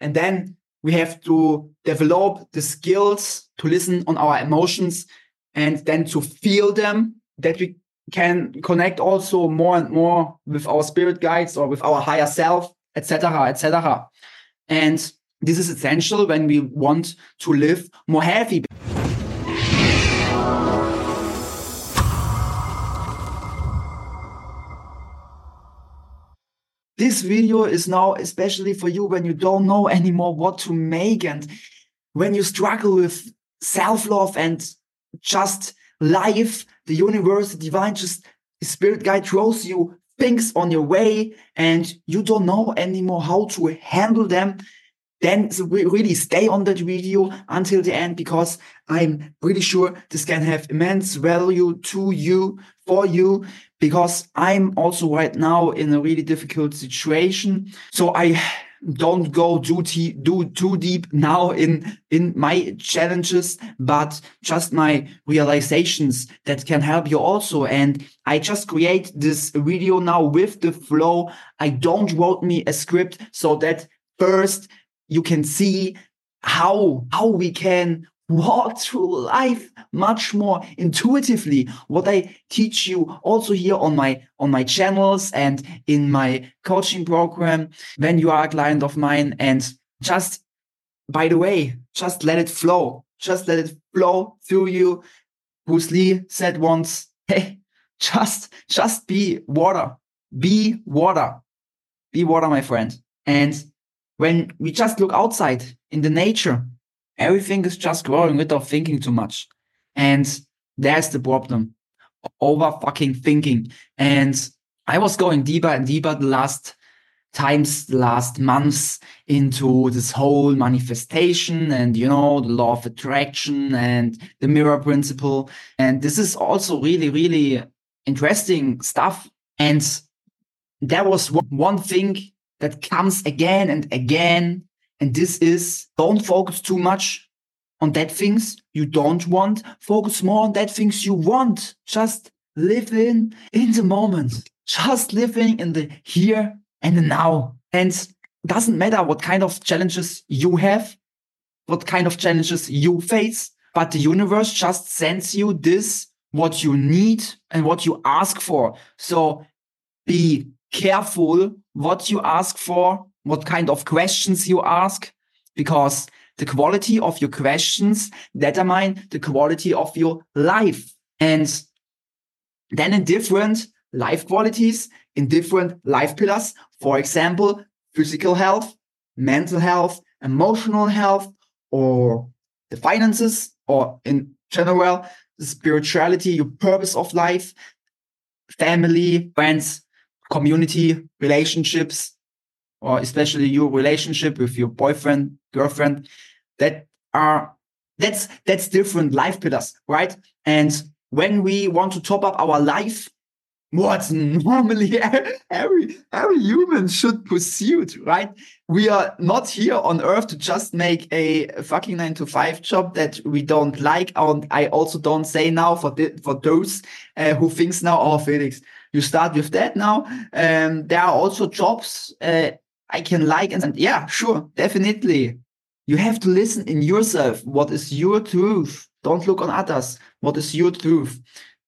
And then we have to develop the skills to listen on our emotions and then to feel them, that we can connect also more and more with our spirit guides or with our higher self, etc., etc. And this is essential when we want to live more healthy. This video is now especially for you when you don't know anymore what to make and when you struggle with self-love and just life, the universe, the divine, just the spirit guide throws you things on your way and you don't know anymore how to handle them. Then really stay on that video until the end, because I'm pretty sure this can have immense value to you, for you, because I'm also right now in a really difficult situation. So I don't go too deep now in my challenges, but just my realizations that can help you also. And I just create this video now with the flow. I don't wrote me a script, so that first you can see how we can walk through life much more intuitively. What I teach you also here on my channels and in my coaching program when you are a client of mine. And just, by the way, just let it flow. Just let it flow through you. Bruce Lee said once, hey, just be water. Be water. Be water, my friend. And when we just look outside in the nature, everything is just growing without thinking too much. And that's the problem. Over fucking thinking. And I was going deeper and deeper the last months into this whole manifestation and, you know, the law of attraction and the mirror principle. And this is also really, really interesting stuff. And there was one thing that comes again and again. And this is, don't focus too much on that things you don't want. Focus more on that things you want. Just live in the moment. Just living in the here and the now. And it doesn't matter what kind of challenges you have, what kind of challenges you face, but the universe just sends you this, what you need and what you ask for. So be careful what you ask for, what kind of questions you ask, because the quality of your questions determine the quality of your life. And then in different life qualities, in different life pillars, for example, physical health, mental health, emotional health, or the finances, or in general, spirituality, your purpose of life, family, friends, community, relationships, or especially your relationship with your boyfriend, girlfriend, that's different life pillars, right? And when we want to top up our life, what normally every human should pursue, right? We are not here on earth to just make a fucking 9-to-5 job that we don't like. And I also don't say now for those who thinks now, oh, Felix, you start with that now. There are also jobs I can like. And yeah, sure, definitely. You have to listen in yourself. What is your truth? Don't look on others. What is your truth?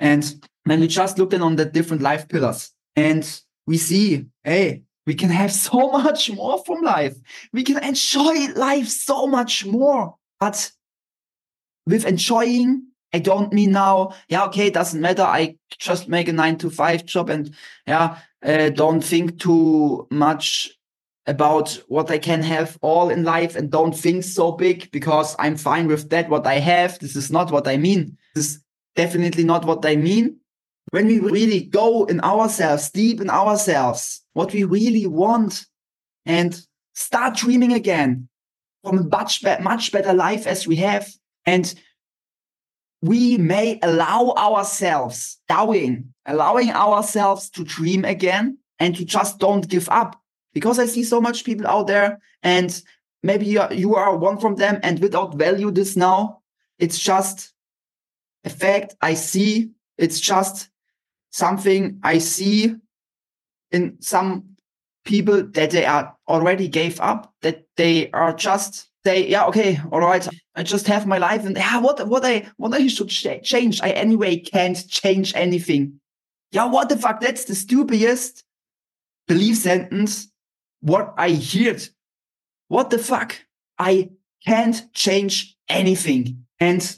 And then we just looked in on the different life pillars. And we see, hey, we can have so much more from life. We can enjoy life so much more. But with enjoying, I don't mean now, yeah, okay, it doesn't matter. I just make a 9-to-5 job and yeah, don't think too much about what I can have all in life and don't think so big because I'm fine with that, what I have. This is not what I mean. This is definitely not what I mean. When we really go in ourselves, deep in ourselves, what we really want and start dreaming again from a much better life as we have. And we may allowing ourselves to dream again and to just don't give up. Because I see so much people out there and maybe you are one from them, and without value this now, it's just a fact I see. It's just something I see in some people that they are already gave up, that they are just say, yeah, okay, all right, I just have my life, and yeah, what I should change? I anyway can't change anything. Yeah, what the fuck? That's the stupidest belief sentence what I heard. What the fuck? I can't change anything. And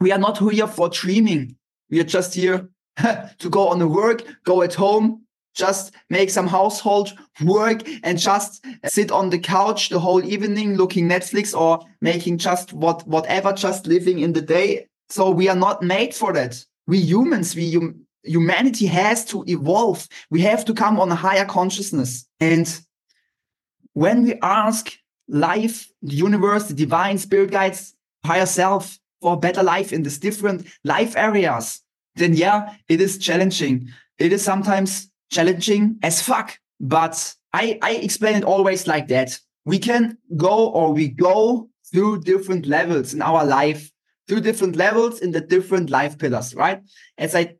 we are not here for dreaming. We are just here to go on the work, go at home, just make some household work and just sit on the couch the whole evening looking Netflix or making just whatever, just living in the day. So we are not made for that. We humans, humanity has to evolve. We have to come on a higher consciousness. And when we ask life, the universe, the divine, spirit guides, higher self for a better life in these different life areas, then yeah, it is challenging. It is sometimes challenging as fuck. But I explain it always like that. We go through different levels in our life, through different levels in the different life pillars, right? As I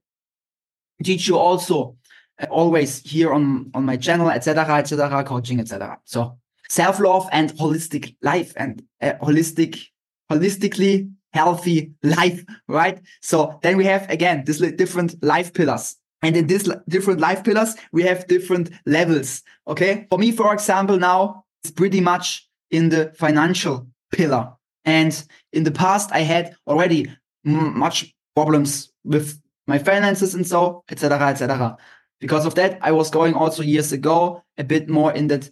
teach you also always here on my channel, etc., coaching, etc. So self-love and holistic life and holistically healthy life, right? So then we have, again, these different life pillars. And in these different life pillars, we have different levels, okay? For me, for example, now, it's pretty much in the financial pillar. And in the past, I had already much problems with my finances and so, etc. Because of that, I was going also years ago a bit more in that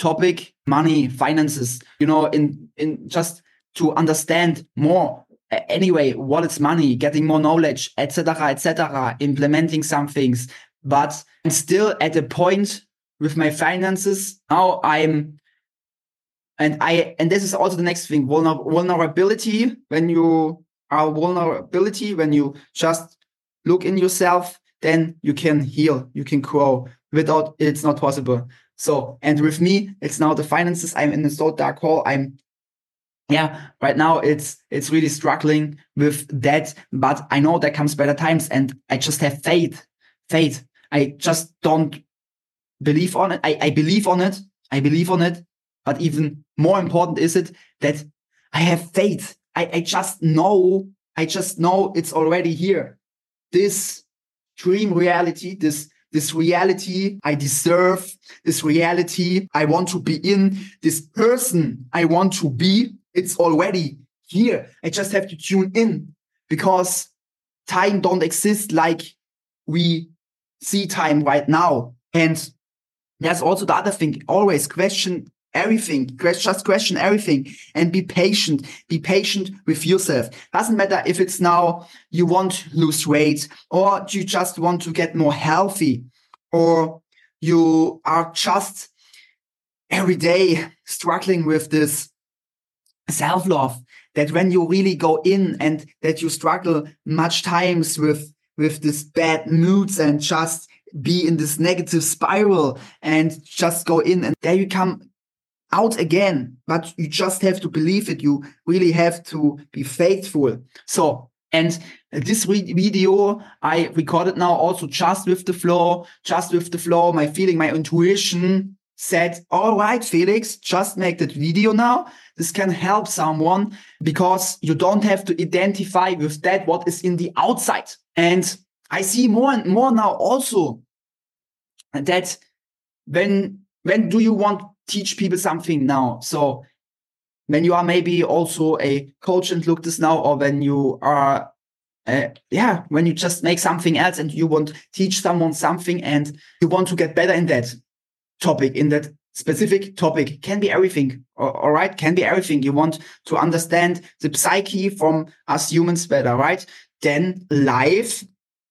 topic, money, finances, you know, in just to understand more anyway, what is money, getting more knowledge, etc., implementing some things. But I'm still at a point with my finances. Now and this is also the next thing, vulnerability. When you are vulnerability, when you just look in yourself, then you can heal, you can grow. Without, it's not possible. So, and with me, it's now the finances. I'm in a so dark hole. Right now it's really struggling with that, but I know that comes better times, and I just have faith. I just don't believe on it. I believe on it. But even more important is it that I have faith. I just know it's already here. This dream reality, this reality I deserve, this reality I want to be in, this person I want to be, it's already here. I just have to tune in, because time don't exist like we see time right now. And there's also the other thing. Always question everything. Just question everything and be patient. Be patient with yourself. Doesn't matter if it's now you want to lose weight, or you just want to get more healthy, or you are just every day struggling with this self-love, that when you really go in and that you struggle much times with this bad moods and just be in this negative spiral and just go in, and there you come out again. But you just have to believe it. You really have to be faithful. So, and this video I recorded now also just with the flow, my feeling, my intuition said, all right, Felix, just make that video now. This can help someone, because you don't have to identify with that what is in the outside. And I see more and more now also that when do you want to teach people something now? So when you are maybe also a coach and look this now, or when you are, when you just make something else and you want to teach someone something and you want to get better in that topic, in that specific topic, can be everything. All right, can be everything. You want to understand the psyche from us humans better, right? Then life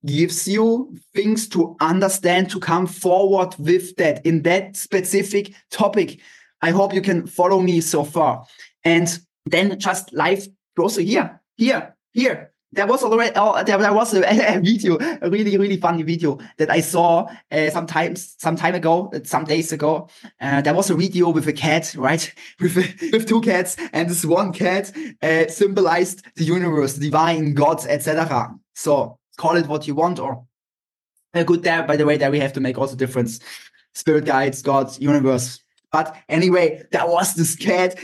gives you things to understand, to come forward with that in that specific topic. I hope you can follow me so far. And then just life goes here. There was a video, a really, really funny video that I saw some time ago, some days ago. There was a video with a cat, right? With two cats, and this one cat symbolized the universe, divine, gods, etc. So call it what you want, or good. There, by the way, that we have to make also difference. spirit guides, God, universe. But anyway, there was this cat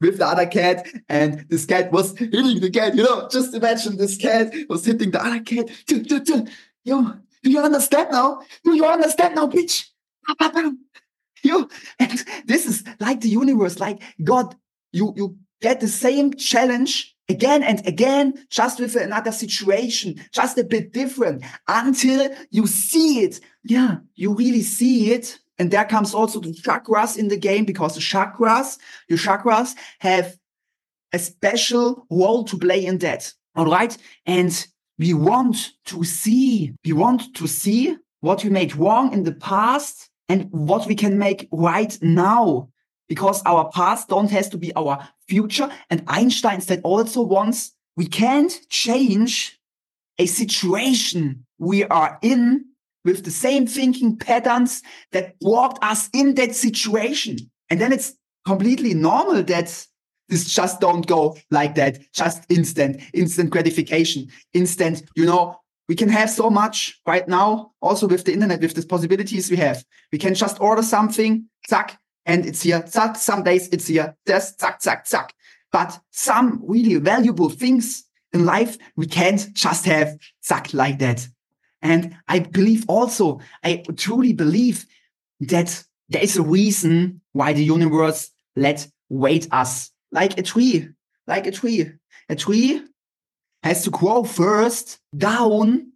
with the other cat, and this cat was hitting the cat. You know, just imagine this cat was hitting the other cat. Yo, do you understand now? Do you understand now, bitch? Yo, and this is like the universe, like God. You get the same challenge again and again, just with another situation, just a bit different, until you see it. Yeah, you really see it. And there comes also the chakras in the game, because the chakras, your chakras have a special role to play in that. All right. And we want to see what we made wrong in the past and what we can make right now, because our past don't has to be our future. And Einstein said also once, we can't change a situation we are in with the same thinking patterns that brought us in that situation. And then it's completely normal that this just don't go like that. Just instant gratification, instant, you know, we can have so much right now. Also with the internet, with the possibilities we have, we can just order something, zack, and it's here. Zack, some days it's here. Just zack, zack, zack. But some really valuable things in life, we can't just have zack like that. And I truly believe that there is a reason why the universe let wait us. Like a tree. A tree has to grow first down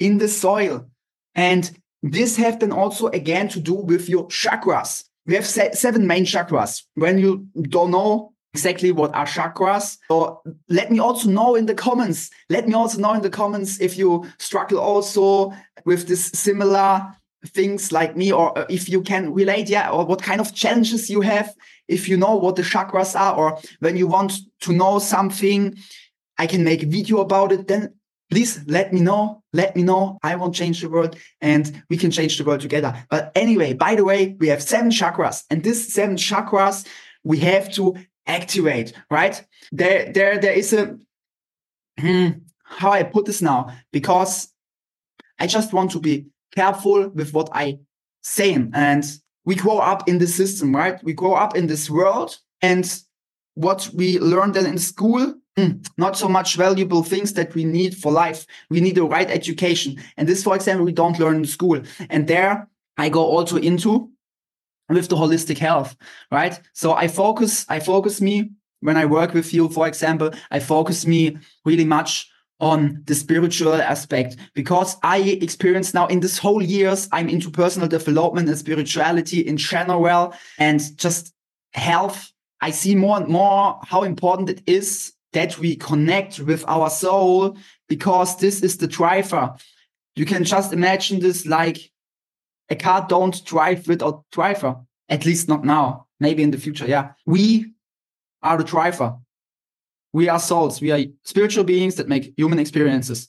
in the soil. And this has then also again to do with your chakras. We have seven main chakras. When you don't know exactly what are chakras, so let me also know in the comments if you struggle also with this similar things like me, or if you can relate, or what kind of challenges you have, if you know what the chakras are, or when you want to know something, I can make a video about it, then please let me know. I won't change the world, and we can change the world together. But anyway, by the way, we have seven chakras, and these seven chakras we have to activate, right? There is a, how I put this now, because I just want to be careful with what I say. And we grow up in this system, right? We grow up in this world, and what we learned then in school, not so much valuable things that we need for life. We need the right education. And this, for example, we don't learn in school. And there I go also into with the holistic health, right? So I focus me when I work with you, for example, I focus me really much on the spiritual aspect, because I experience now in this whole years, I'm into personal development and spirituality in general and just health. I see more and more how important it is that we connect with our soul, because this is the driver. You can just imagine this like a car don't drive without driver, at least not now, maybe in the future. Yeah, we are the driver. We are souls. We are spiritual beings that make human experiences.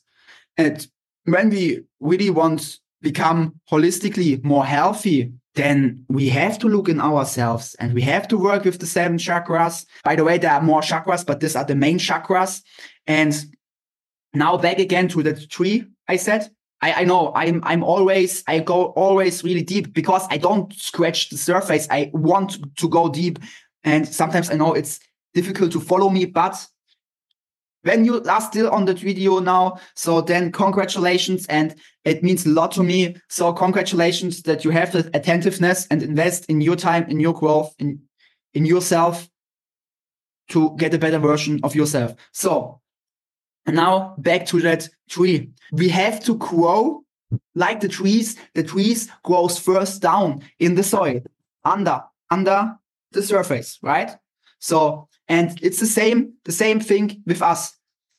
And when we really want to become holistically more healthy, then we have to look in ourselves and we have to work with the seven chakras. By the way, there are more chakras, but these are the main chakras. And now back again to the tree I said. I know I go always really deep, because I don't scratch the surface. I want to go deep. And sometimes I know it's difficult to follow me, but when you are still on that video now, so then congratulations, and it means a lot to me. So congratulations that you have that attentiveness and invest in your time, in your growth, in yourself to get a better version of yourself. So now back to that tree. We have to grow like the trees. The trees grows first down in the soil, under the surface, right? So, and it's the same thing with us.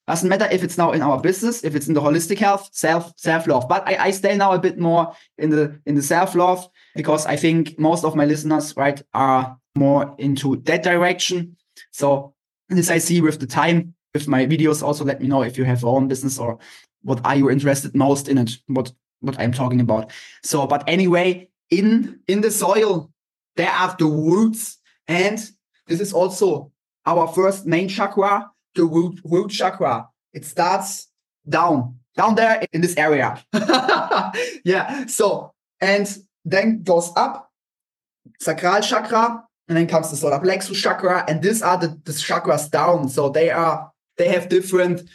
Doesn't matter if it's now in our business, if it's in the holistic health, self-love. But I stay now a bit more in the self-love, because I think most of my listeners, right, are more into that direction. So this I see with the time, with my videos. Also let me know if you have your own business, or what are you interested most in it, what I'm talking about. So, but anyway, in the soil, there are the roots, and this is also our first main chakra, the root chakra. It starts down there in this area. Yeah. So, and then goes up, sacral chakra, and then comes the solar plexus chakra, and these are the chakras down. So they have different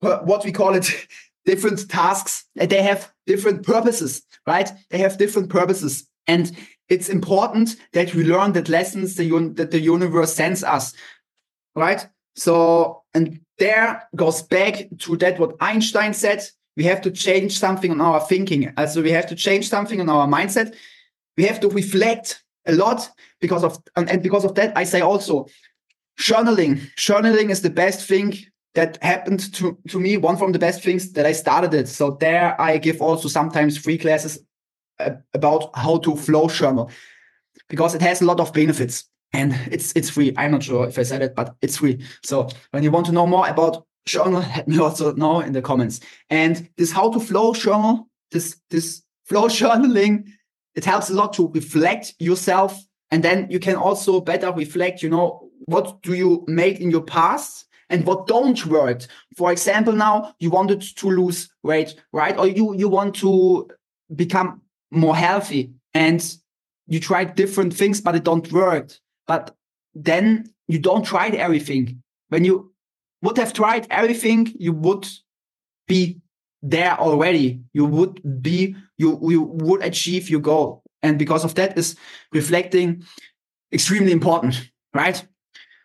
what we call it, different tasks. They have different purposes, right? They have different purposes, and it's important that we learn that lessons that the universe sends us, right? So, and there goes back to that what Einstein said. We have to change something on our thinking. Also, we have to change something on our mindset. We have to reflect a lot because of that, I say also journaling. Journaling is the best thing that happened to me, one from the best things that I started it. So there I give also sometimes free classes about how to flow journal, because it has a lot of benefits and it's free. I'm not sure if I said it, but it's free. So when you want to know more about journal, let me also know in the comments. And this how to flow journal, this flow journaling, it helps a lot to reflect yourself, and then you can also better reflect, you know, what do you make in your past and what don't work. For example, now you wanted to lose weight, right? Or you want to become more healthy and you tried different things, but it don't work. But then you don't try everything. When you would have tried everything, you would be there already. You would achieve your goal. And because of that is reflecting extremely important, right?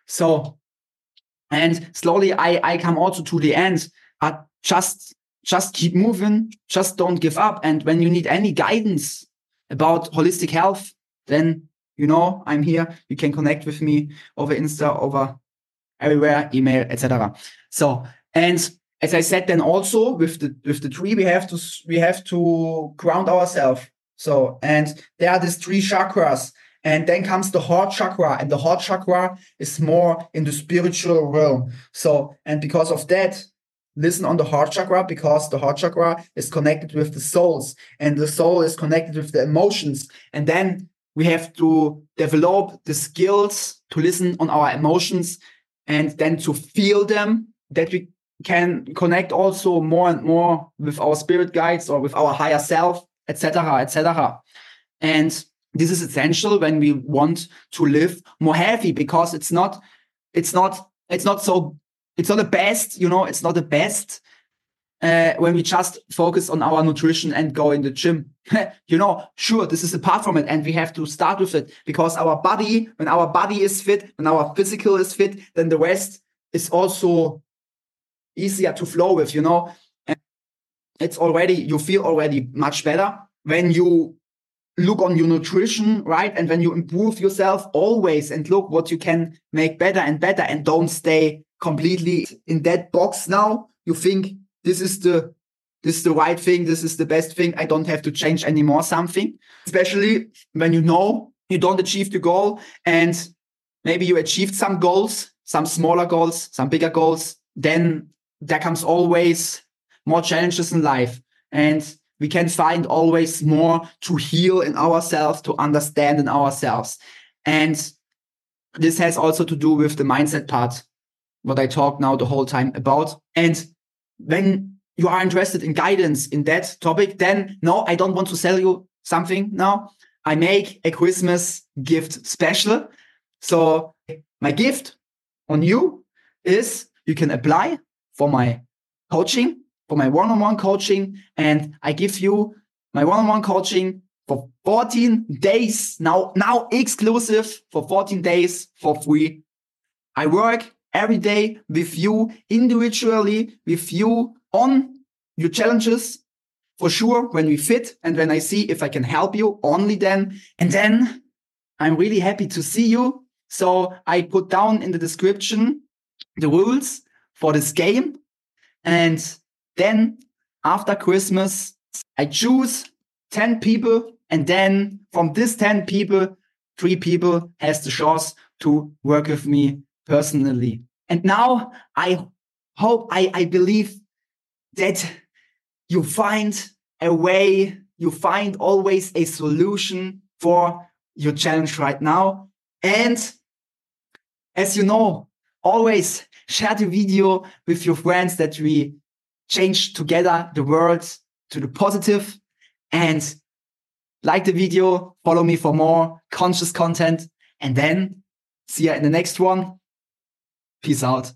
So, and slowly I come also to the end, but just keep moving, just don't give up. And when you need any guidance about holistic health, then, you know, I'm here. You can connect with me over Insta, over everywhere, email, etc. So, and as I said, then also with the tree, we have to ground ourselves. So, and there are these three chakras, and then comes the heart chakra, and the heart chakra is more in the spiritual realm. So, and because of that, listen on the heart chakra, because the heart chakra is connected with the souls, and the soul is connected with the emotions. And then we have to develop the skills to listen on our emotions and then to feel them, that we can connect also more and more with our spirit guides or with our higher self, etc., etc. And this is essential when we want to live more healthy, because it's not the best when we just focus on our nutrition and go in the gym. You know, sure, this is apart from it, and we have to start with it, because our body, when our body is fit, when our physical is fit, then the rest is also easier to flow with, you know. And it's already, you feel already much better when you look on your nutrition, right? And when you improve yourself always and look what you can make better and better, and don't stay completely in that box. Now you think this is the right thing. This is the best thing. I don't have to change anymore something, especially when you know you don't achieve the goal, and maybe you achieved some goals, some smaller goals, some bigger goals. Then there comes always more challenges in life, and we can find always more to heal in ourselves, to understand in ourselves. And this has also to do with the mindset part, what I talk now the whole time about. And when you are interested in guidance in that topic, then no, I don't want to sell you something now. I make a Christmas gift special. So my gift on you is you can apply for my coaching, for my one-on-one coaching, and I give you my one-on-one coaching for 14 days. Now exclusive for 14 days for free. I work every day with you individually, with you on your challenges, for sure, when we fit and when I see if I can help you, only then. And then I'm really happy to see you. So I put down in the description the rules for this game. And then after Christmas, I choose 10 people. And then from these 10 people, 3 people has the chance to work with me personally. And now I hope, I believe that you find a way, you find always a solution for your challenge right now. And as you know, always share the video with your friends, that we change together the world to the positive. And like the video, follow me for more conscious content, and then see you in the next one. Peace out.